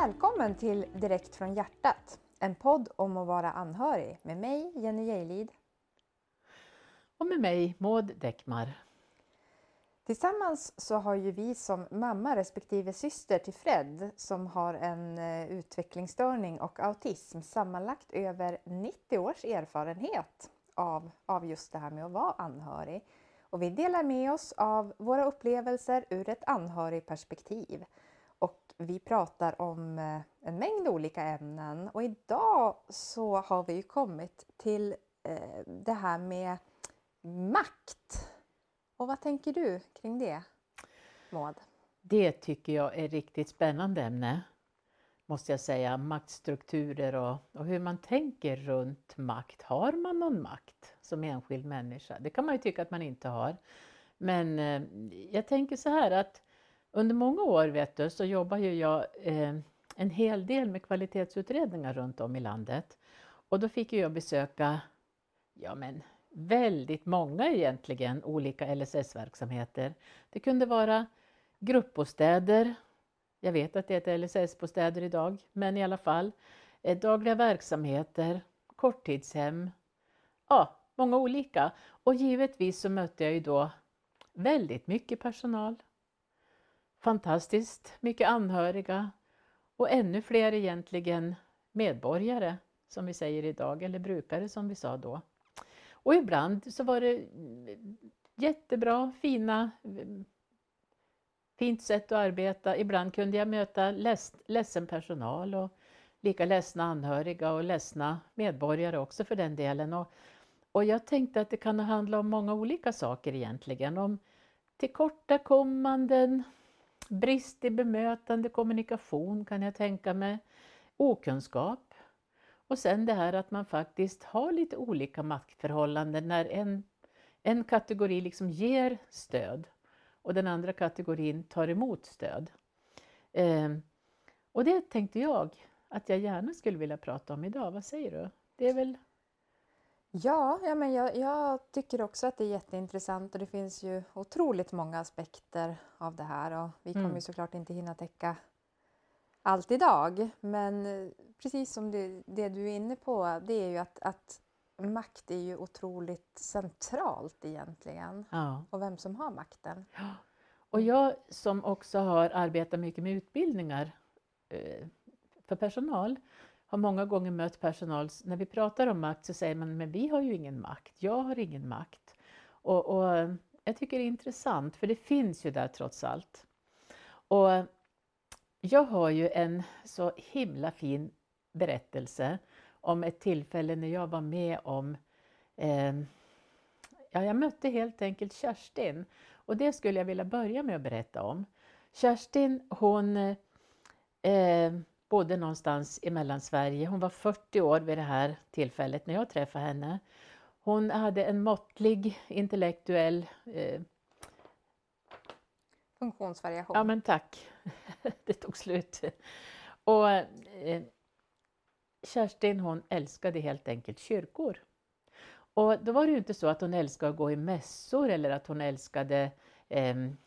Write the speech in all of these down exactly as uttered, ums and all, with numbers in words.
Välkommen till Direkt från hjärtat, en podd om att vara anhörig med mig, Jenny Gejlid. Och med mig, Maud Dekmar. Tillsammans så har ju vi som mamma respektive syster till Fred, som har en utvecklingsstörning och autism, sammanlagt över nittio års erfarenhet av, av just det här med att vara anhörig. Och vi delar med oss av våra upplevelser ur ett anhörigperspektiv. Och vi pratar om en mängd olika ämnen. Och idag så har vi kommit till det här med makt. Och vad tänker du kring det, Maud? Det tycker jag är riktigt spännande ämne, måste jag säga. Maktstrukturer och, och hur man tänker runt makt. Har man någon makt som enskild människa? Det kan man ju tycka att man inte har. Men jag tänker så här att under många år, vet du, så jobbar ju jag eh, en hel del med kvalitetsutredningar runt om i landet. Och då fick jag besöka ja men, väldigt många egentligen olika L S S-verksamheter. Det kunde vara gruppbostäder. Jag vet att det heter L S S-bostäder idag, men i alla fall. Eh, dagliga verksamheter, korttidshem. Ja, många olika. Och givetvis så mötte jag ju då väldigt mycket personal. Fantastiskt mycket anhöriga och ännu fler egentligen medborgare som vi säger idag, eller brukare som vi sa då. Och ibland så var det jättebra, fina, fint sätt att arbeta. Ibland kunde jag möta leds- ledsen personal och lika ledsna anhöriga och ledsna medborgare också för den delen. Och, och jag tänkte att det kan handla om många olika saker egentligen, om tillkortakommanden. Brist i bemötande, kommunikation kan jag tänka mig, okunskap och sen det här att man faktiskt har lite olika maktförhållanden när en, en kategori liksom ger stöd och den andra kategorin tar emot stöd. Eh, och det tänkte jag att jag gärna skulle vilja prata om idag, vad säger du? Det är väl... Ja, ja men jag, jag tycker också att det är jätteintressant och det finns ju otroligt många aspekter av det här och vi kommer mm. ju såklart inte hinna täcka allt idag. Men precis som det, det du är inne på, det är ju att, att makt är ju otroligt centralt egentligen ja. Och vem som har makten. Ja. Och jag som också har arbetat mycket med utbildningar för personal. Har många gånger mött personal, när vi pratar om makt så säger man, men vi har ju ingen makt, jag har ingen makt. Och, och jag tycker det är intressant, för det finns ju där trots allt. Och jag har ju en så himla fin berättelse om ett tillfälle när jag var med om, eh, ja jag mötte helt enkelt Kerstin. Och det skulle jag vilja börja med att berätta om. Kerstin, hon... Eh, bodde någonstans i Mellansverige. Hon var fyrtio år vid det här tillfället när jag träffade henne. Hon hade en måttlig intellektuell eh... funktionsvariation. Ja men tack. Det tog slut. Och eh, Kerstin, hon älskade helt enkelt kyrkor. Och då var det ju inte så att hon älskade att gå i mässor eller att hon älskade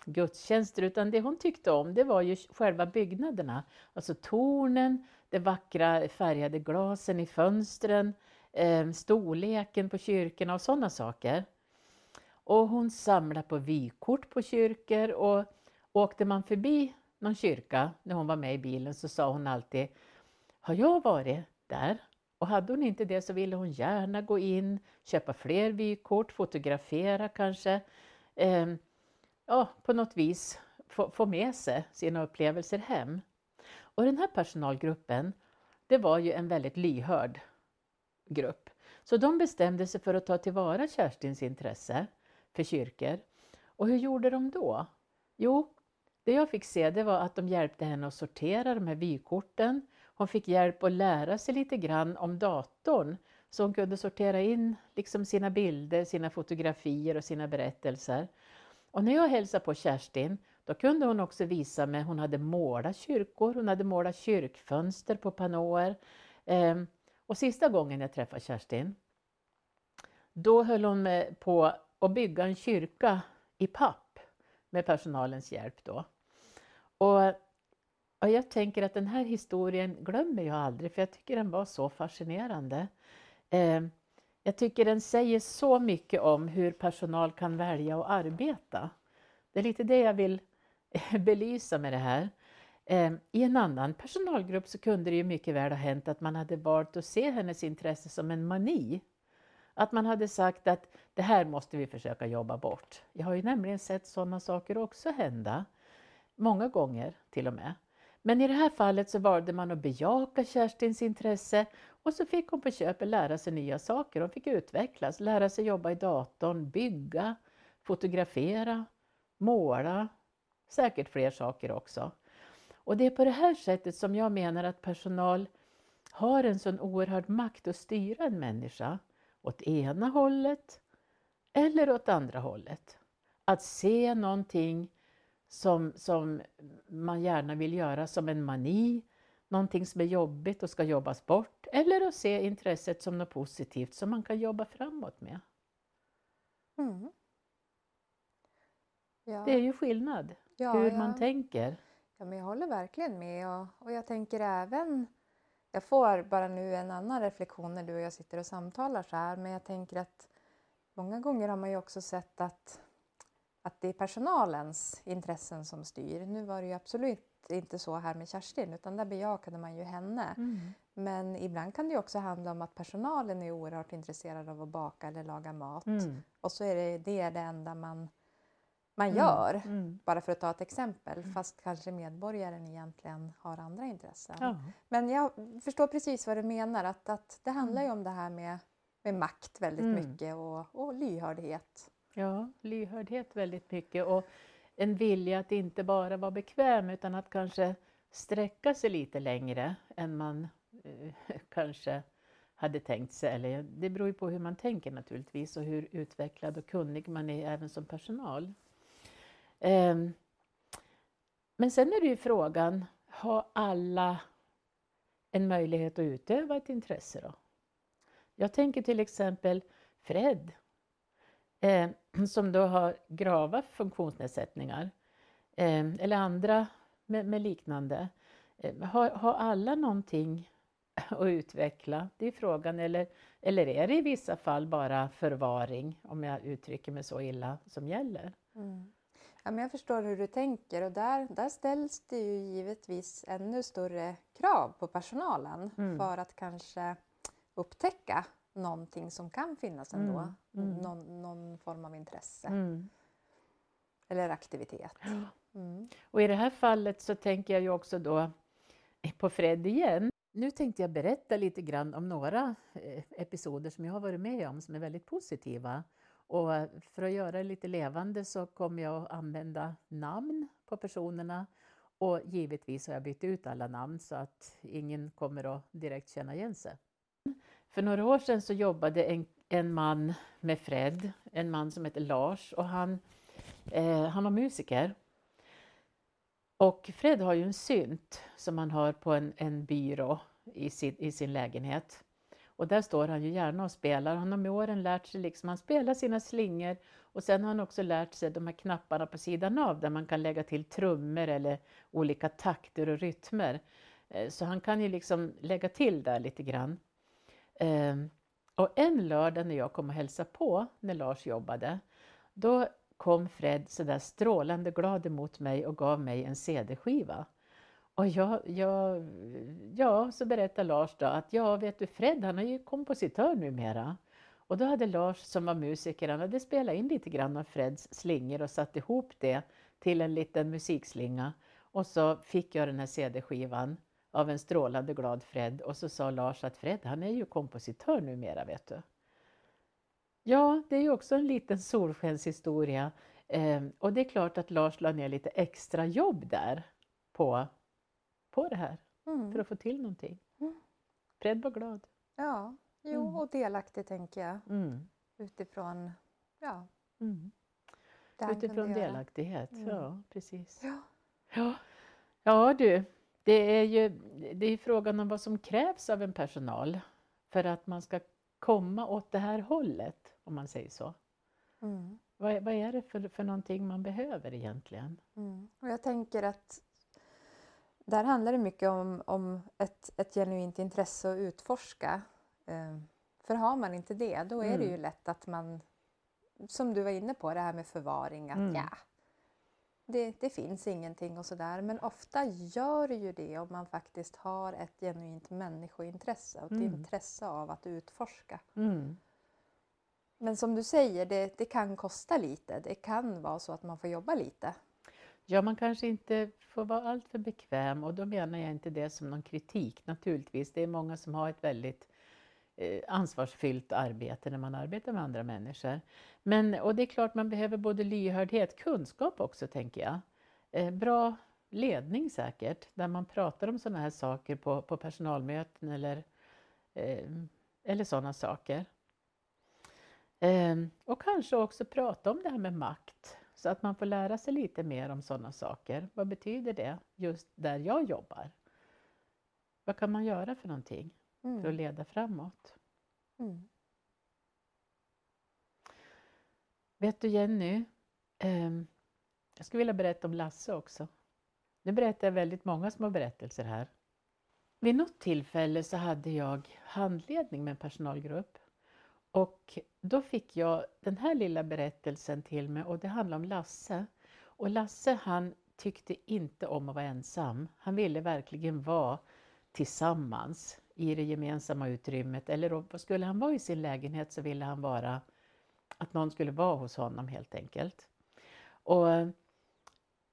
gudstjänster, utan det hon tyckte om det var ju själva byggnaderna, alltså tornen, de vackra färgade glasen i fönstren, storleken på kyrkorna och sådana saker. Och hon samlade på vykort på kyrkor, och åkte man förbi någon kyrka när hon var med i bilen så sa hon alltid, har jag varit där? Och hade hon inte det så ville hon gärna gå in, köpa fler vykort, fotografera kanske. Ja, på något vis få, få med sig sina upplevelser hem. Och den här personalgruppen, det var ju en väldigt lyhörd grupp. Så de bestämde sig för att ta tillvara Kerstins intresse för kyrkor. Och hur gjorde de då? Jo, det jag fick se det var att de hjälpte henne att sortera de här vykorten. Hon fick hjälp att lära sig lite grann om datorn. Så hon kunde sortera in liksom sina bilder, sina fotografier och sina berättelser. Och när jag hälsade på Kerstin, då kunde hon också visa mig, hon hade målat kyrkor, hon hade målat kyrkfönster på panåer. Ehm, och sista gången jag träffade Kerstin, då höll hon på att bygga en kyrka i papp med personalens hjälp då. Och Ja, jag tänker att den här historien glömmer jag aldrig, för jag tycker den var så fascinerande. Eh, jag tycker den säger så mycket om hur personal kan välja att arbeta. Det är lite det jag vill belysa med det här. Eh, I en annan personalgrupp så kunde det ju mycket väl ha hänt att man hade valt att se hennes intresse som en mani. Att man hade sagt att det här måste vi försöka jobba bort. Jag har ju nämligen sett sådana saker också hända. Många gånger till och med. Men i det här fallet så valde man att bejaka Kerstins intresse, och så fick hon på köpet lära sig nya saker. Hon fick utvecklas, lära sig jobba i datorn, bygga, fotografera, måla, säkert fler saker också. Och det är på det här sättet som jag menar att personal har en sån oerhörd makt att styra en människa åt ena hållet eller åt andra hållet. Att se någonting Som, som man gärna vill göra som en mani, någonting som är jobbigt och ska jobbas bort, eller att se intresset som något positivt som man kan jobba framåt med. Mm. Ja. Det är ju skillnad ja, hur ja. man tänker. Ja, men jag håller verkligen med, och, och jag tänker även, jag får bara nu en annan reflektion när du och jag sitter och samtalar så här, men jag tänker att många gånger har man ju också sett att Att det är personalens intressen som styr. Nu var det ju absolut inte så här med Kerstin, utan där bejakade man ju henne. Mm. Men ibland kan det ju också handla om att personalen är oerhört intresserad av att baka eller laga mat. Mm. Och så är det det, det enda man, man mm. gör. Mm. Bara för att ta ett exempel. Mm. Fast kanske medborgaren egentligen har andra intressen. Ja. Men jag förstår precis vad du menar. Att, att det handlar ju om det här med, med makt väldigt mm. mycket och, och lyhördhet. Ja, lyhördhet väldigt mycket, och en vilja att inte bara vara bekväm utan att kanske sträcka sig lite längre än man eh, kanske hade tänkt sig. Eller, det beror ju på hur man tänker naturligtvis och hur utvecklad och kunnig man är även som personal. Eh, men sen är det ju frågan, har alla en möjlighet att utöva ett intresse då? Jag tänker till exempel Fred. Eh, som då har grava funktionsnedsättningar eh, eller andra med, med liknande. Eh, har, har alla någonting att utveckla? Det är frågan. Eller, eller är det i vissa fall bara förvaring, om jag uttrycker mig så illa, som gäller? Mm. Ja, men jag förstår hur du tänker, och där, där ställs det ju givetvis ännu större krav på personalen mm. för att kanske upptäcka någonting som kan finnas ändå. Mm. Mm. Någon, någon form av intresse. Mm. Eller aktivitet. Mm. Och i det här fallet så tänker jag ju också då på Fred igen. Nu tänkte jag berätta lite grann om några episoder som jag har varit med om som är väldigt positiva. Och för att göra det lite levande så kommer jag att använda namn på personerna. Och givetvis har jag bytt ut alla namn så att ingen kommer att direkt känna igen sig. För några år sedan så jobbade en, en man med Fred, en man som heter Lars, och han, eh, han var musiker. Och Fred har ju en synt som han har på en, en byrå i sin, i sin lägenhet. Och där står han ju gärna och spelar. Han har med åren lärt sig, liksom, han spelar sina slingor, och sen har han också lärt sig de här knapparna på sidan av där man kan lägga till trummor eller olika takter och rytmer. Eh, så han kan ju liksom lägga till där lite grann. Um, och en lördag när jag kom och hälsade på när Lars jobbade, då kom Fred så där strålande glad emot mig och gav mig en cd-skiva. Och jag, jag, ja, så berättade Lars då att ja, vet du, Fred, han är ju kompositör numera. Och då hade Lars, som var musiker, han hade spelat in lite grann av Freds slingor och satt ihop det till en liten musikslinga. Och så fick jag den här cd-skivan av en strålande glad Fred, och så sa Lars att Fred, han är ju kompositör numera, vet du. Ja, det är ju också en liten solskenshistoria. Eh, och det är klart att Lars la ner lite extra jobb där på, på det här. Mm. För att få till någonting. Mm. Fred var glad. Ja, jo, mm. och delaktig, tänker jag. Mm. Utifrån, ja. Mm. Utifrån delaktighet, mm. ja, precis. Ja, ja. ja du. Det är ju det är frågan om vad som krävs av en personal för att man ska komma åt det här hållet, om man säger så. Mm. Vad, vad är det för, för någonting man behöver egentligen? Mm. Och jag tänker att där handlar det mycket om, om ett, ett genuint intresse att utforska. För har man inte det, då är mm. det ju lätt att man, som du var inne på, det här med förvaring, att mm. ja, det, det finns ingenting och sådär. Men ofta gör det ju det om man faktiskt har ett genuint människointresse och ett mm. intresse av att utforska. Mm. Men som du säger, det, det kan kosta lite. Det kan vara så att man får jobba lite. Ja, man kanske inte får vara allt för bekväm, och då menar jag inte det som någon kritik naturligtvis. Det är många som har ett väldigt eh, ansvarsfyllt arbete när man arbetar med andra människor. Men, och det är klart man behöver både lyhördhet, kunskap också tänker jag. Eh, bra ledning säkert, där man pratar om sådana här saker på, på personalmöten eller, eh, eller sådana saker. Eh, och kanske också prata om det här med makt. Så att man får lära sig lite mer om sådana saker. Vad betyder det just där jag jobbar? Vad kan man göra för någonting mm. för att leda framåt? Mm. Vet du Jenny, eh, jag skulle vilja berätta om Lasse också. Nu berättar jag väldigt många små berättelser här. Vid något tillfälle så hade jag handledning med en personalgrupp. Och då fick jag den här lilla berättelsen till mig, och det handlar om Lasse. Och Lasse, han tyckte inte om att vara ensam. Han ville verkligen vara tillsammans i det gemensamma utrymmet. Eller skulle han vara i sin lägenhet så ville han vara att någon skulle vara hos honom helt enkelt. Och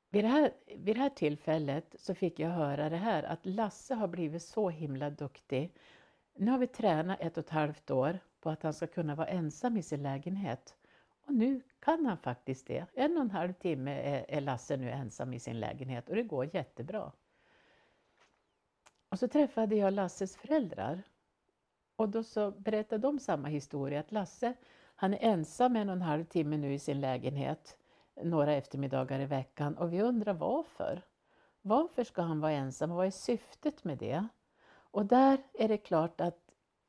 vid det här, vid det här tillfället så fick jag höra det här, att Lasse har blivit så himla duktig. Nu har vi tränat ett och ett halvt år på att han ska kunna vara ensam i sin lägenhet. Och nu kan han faktiskt det. En och en halv timme är Lasse nu ensam i sin lägenhet. Och det går jättebra. Och så träffade jag Lasses föräldrar. Och då så berättade de samma historia. Att Lasse, han är ensam en och en halv timme nu i sin lägenhet. Några eftermiddagar i veckan. Och vi undrar varför. Varför ska han vara ensam? Vad är syftet med det? Och där är det klart att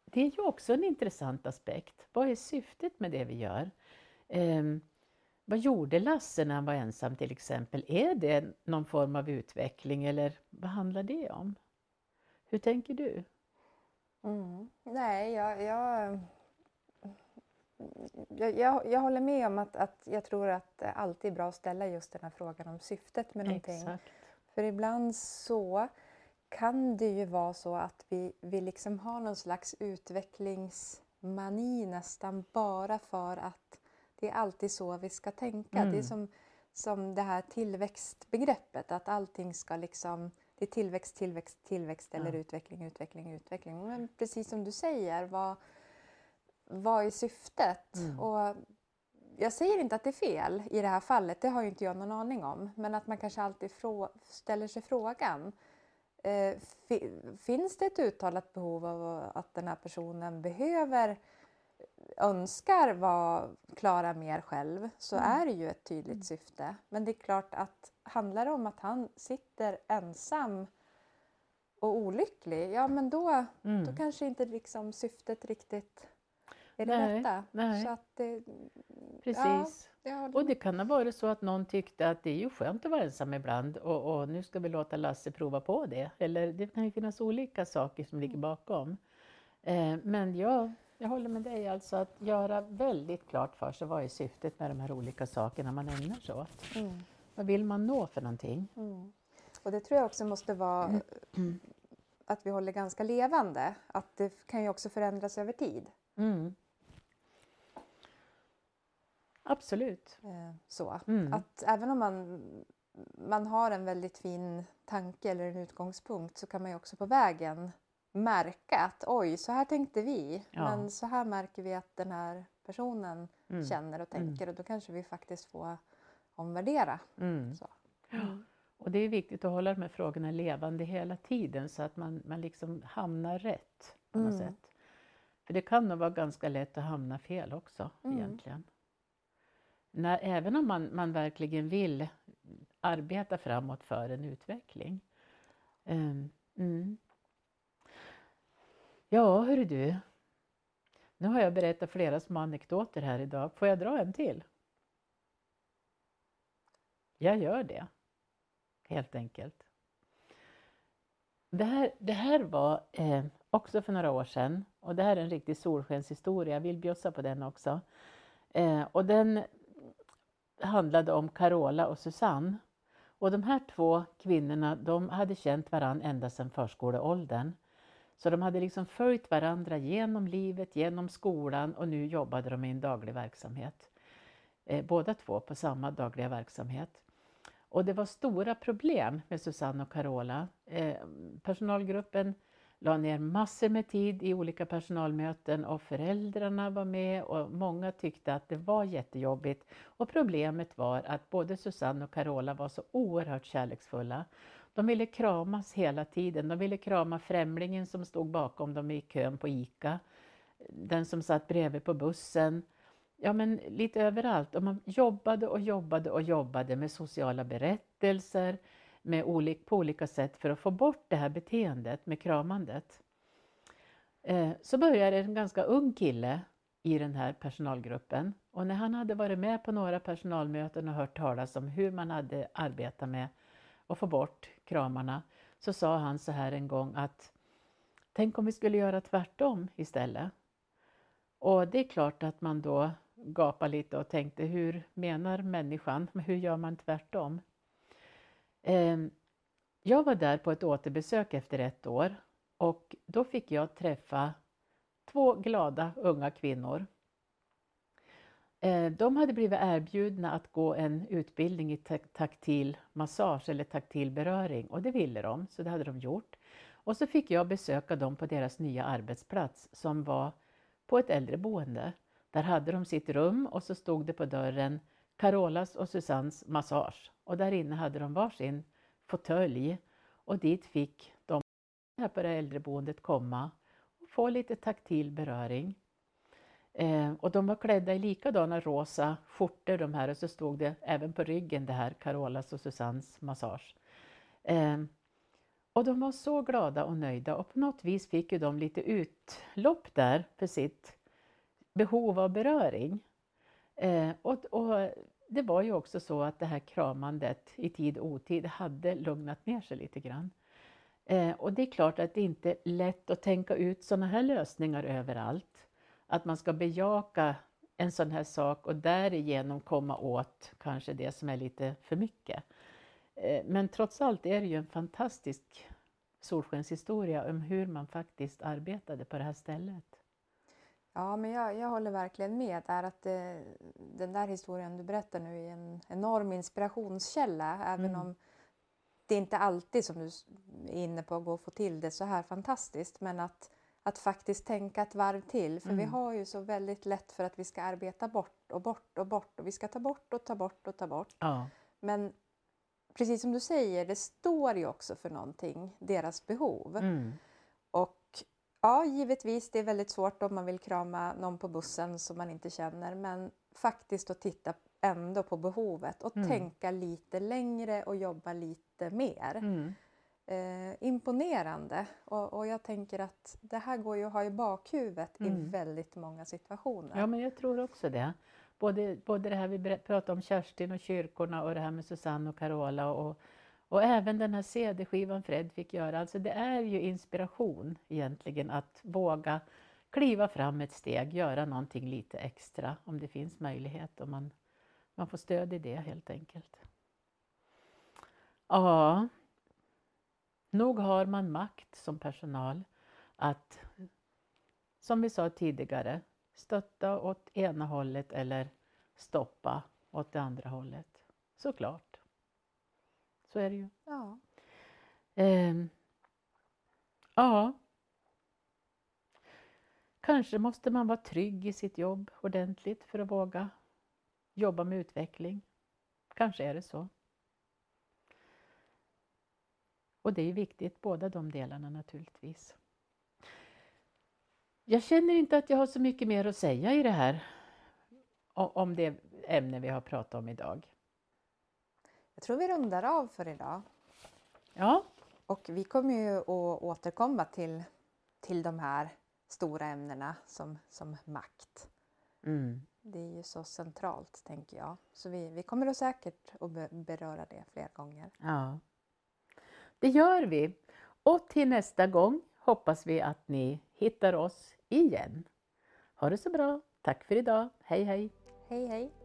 det är ju också en intressant aspekt. Vad är syftet med det vi gör? Eh, vad gjorde Lasse när han var ensam till exempel? Är det någon form av utveckling eller vad handlar det om? Hur tänker du? Mm. Nej, jag jag, jag... jag jag håller med om att, att jag tror att det alltid är bra att ställa just den här frågan om syftet med någonting. Exakt. För ibland så kan det ju vara så att vi, vi liksom har någon slags utvecklingsmani nästan bara för att det är alltid så vi ska tänka. Mm. Det är som, som det här tillväxtbegreppet, att allting ska liksom, det är tillväxt, tillväxt, tillväxt eller ja. utveckling, utveckling, utveckling. Men precis som du säger, vad, vad är syftet? Mm. Och jag säger inte att det är fel i det här fallet, det har ju inte jag någon aning om. Men att man kanske alltid frå- ställer sig frågan. Finns det ett uttalat behov av att den här personen behöver, önskar vara klara mer själv, så mm. är det ju ett tydligt mm. syfte. Men det är klart att handlar det om att han sitter ensam och olycklig, ja men då, mm. då kanske inte liksom syftet riktigt är det nej, rätta. Nej. Så att det, precis. Ja, ja, det... Och det kan ha varit så att någon tyckte att det är ju skönt att vara ensam ibland och, och nu ska vi låta Lasse prova på det. Eller det kan ju finnas olika saker som ligger bakom. Eh, men jag, jag håller med dig alltså, att göra väldigt klart för sig vad är syftet med de här olika sakerna man ägnar sig åt. Mm. Vad vill man nå för någonting? Mm. Och det tror jag också måste vara mm. att vi håller ganska levande. Att det kan ju också förändras över tid. Mm. Absolut. Så. Mm. Att även om man, man har en väldigt fin tanke eller en utgångspunkt, så kan man ju också på vägen märka att oj, så här tänkte vi. Ja. Men så här märker vi att den här personen mm. känner och tänker. Mm. Och då kanske vi faktiskt får omvärdera. Mm. Så. Mm. Och det är viktigt att hålla de här frågorna levande hela tiden. Så att man, man liksom hamnar rätt på något mm. sätt. För det kan nog vara ganska lätt att hamna fel också mm. egentligen. När, även om man, man verkligen vill arbeta framåt för en utveckling. Um, mm. Ja, hörru du. Nu har jag berättat flera små anekdoter här idag. Får jag dra en till? Jag gör det. Helt enkelt. Det här, det här var eh, också för några år sedan. Och det här är en riktig solskenshistoria. Jag vill bjussa på den också. Eh, och den handlade om Carola och Susanne. Och de här två kvinnorna, de hade känt varandra ända sedan förskoleåldern. Så de hade liksom följt varandra genom livet, genom skolan, och nu jobbade de i en daglig verksamhet. Eh, båda två på samma dagliga verksamhet. Och det var stora problem med Susanne och Carola. Eh, personalgruppen la ner massor med tid i olika personalmöten och föräldrarna var med och många tyckte att det var jättejobbigt. Och problemet var att både Susanne och Carola var så oerhört kärleksfulla. De ville kramas hela tiden. De ville krama främlingen som stod bakom dem i kön på ICA. Den som satt bredvid på bussen. Ja, men lite överallt. Och man jobbade och jobbade och jobbade med sociala berättelser. Med olik, på olika sätt för att få bort det här beteendet med kramandet. Eh, så började en ganska ung kille i den här personalgruppen. Och när han hade varit med på några personalmöten och hört talas om hur man hade arbetat med och få bort kramarna, så sa han så här en gång att tänk om vi skulle göra tvärtom istället. Och det är klart att man då gapade lite och tänkte, hur menar människan? Hur gör man tvärtom? Jag var där på ett återbesök efter ett år och då fick jag träffa två glada unga kvinnor. De hade blivit erbjudna att gå en utbildning i taktil massage eller taktil beröring, och det ville de, så det hade de gjort. Och så fick jag besöka dem på deras nya arbetsplats som var på ett äldreboende. Där hade de sitt rum och så stod det på dörren Carolas och Susannes massage. Och där inne hade de varsin fåtölj och dit fick de här på det äldreboendet komma och få lite taktil beröring. Eh, och de var klädda i likadana rosa skjortor de här, och så stod det även på ryggen det här Carolas och Susannes massage. Eh, och de var så glada och nöjda, och på något vis fick ju de lite utlopp där för sitt behov av beröring. Eh, och, och det var ju också så att det här kramandet i tid och otid hade lugnat ner sig lite grann. Eh, och det är klart att det inte är lätt att tänka ut sådana här lösningar överallt. Att man ska bejaka en sån här sak och därigenom komma åt kanske det som är lite för mycket. Men trots allt är det ju en fantastisk solskenshistoria om hur man faktiskt arbetade på det här stället. Ja, men jag, jag håller verkligen med där, att det, den där historien du berättar nu är en enorm inspirationskälla. Även mm. om det inte alltid, som du är inne på, går att få till det så här fantastiskt, men att Att faktiskt tänka ett varv till. För mm. vi har ju så väldigt lätt för att vi ska arbeta bort och bort och bort. Och vi ska ta bort och ta bort och ta bort. Ja. Men precis som du säger, det står ju också för någonting. Deras behov. Mm. Och ja, givetvis det är väldigt svårt om man vill krama någon på bussen som man inte känner. Men faktiskt att titta ändå på behovet. Och mm. tänka lite längre och jobba lite mer. Mm. Eh, imponerande, och, och jag tänker att det här går ju att ha i bakhuvudet mm. i väldigt många situationer. Ja, men jag tror också det. Både, både det här vi pratade om, Kerstin och kyrkorna, och det här med Susanne och Carola, och, och även den här C D-skivan Fred fick göra. Alltså det är ju inspiration egentligen att våga kliva fram ett steg, göra någonting lite extra om det finns möjlighet, och man, man får stöd i det helt enkelt. Ja. Nog har man makt som personal att, som vi sa tidigare, stötta åt ena hållet eller stoppa åt det andra hållet. Såklart. Så är det ju. Ja. Eh, ja. Kanske måste man vara trygg i sitt jobb ordentligt för att våga jobba med utveckling. Kanske är det så. Och det är viktigt, båda de delarna naturligtvis. Jag känner inte att jag har så mycket mer att säga i det här. Om det ämne vi har pratat om idag. Jag tror vi rundar av för idag. Ja. Och vi kommer ju att återkomma till, till de här stora ämnena som, som makt. Mm. Det är ju så centralt, tänker jag. Så vi, vi kommer då säkert att beröra det fler gånger. Ja. Det gör vi. Och till nästa gång hoppas vi att ni hittar oss igen. Ha det så bra. Tack för idag. Hej hej. Hej hej.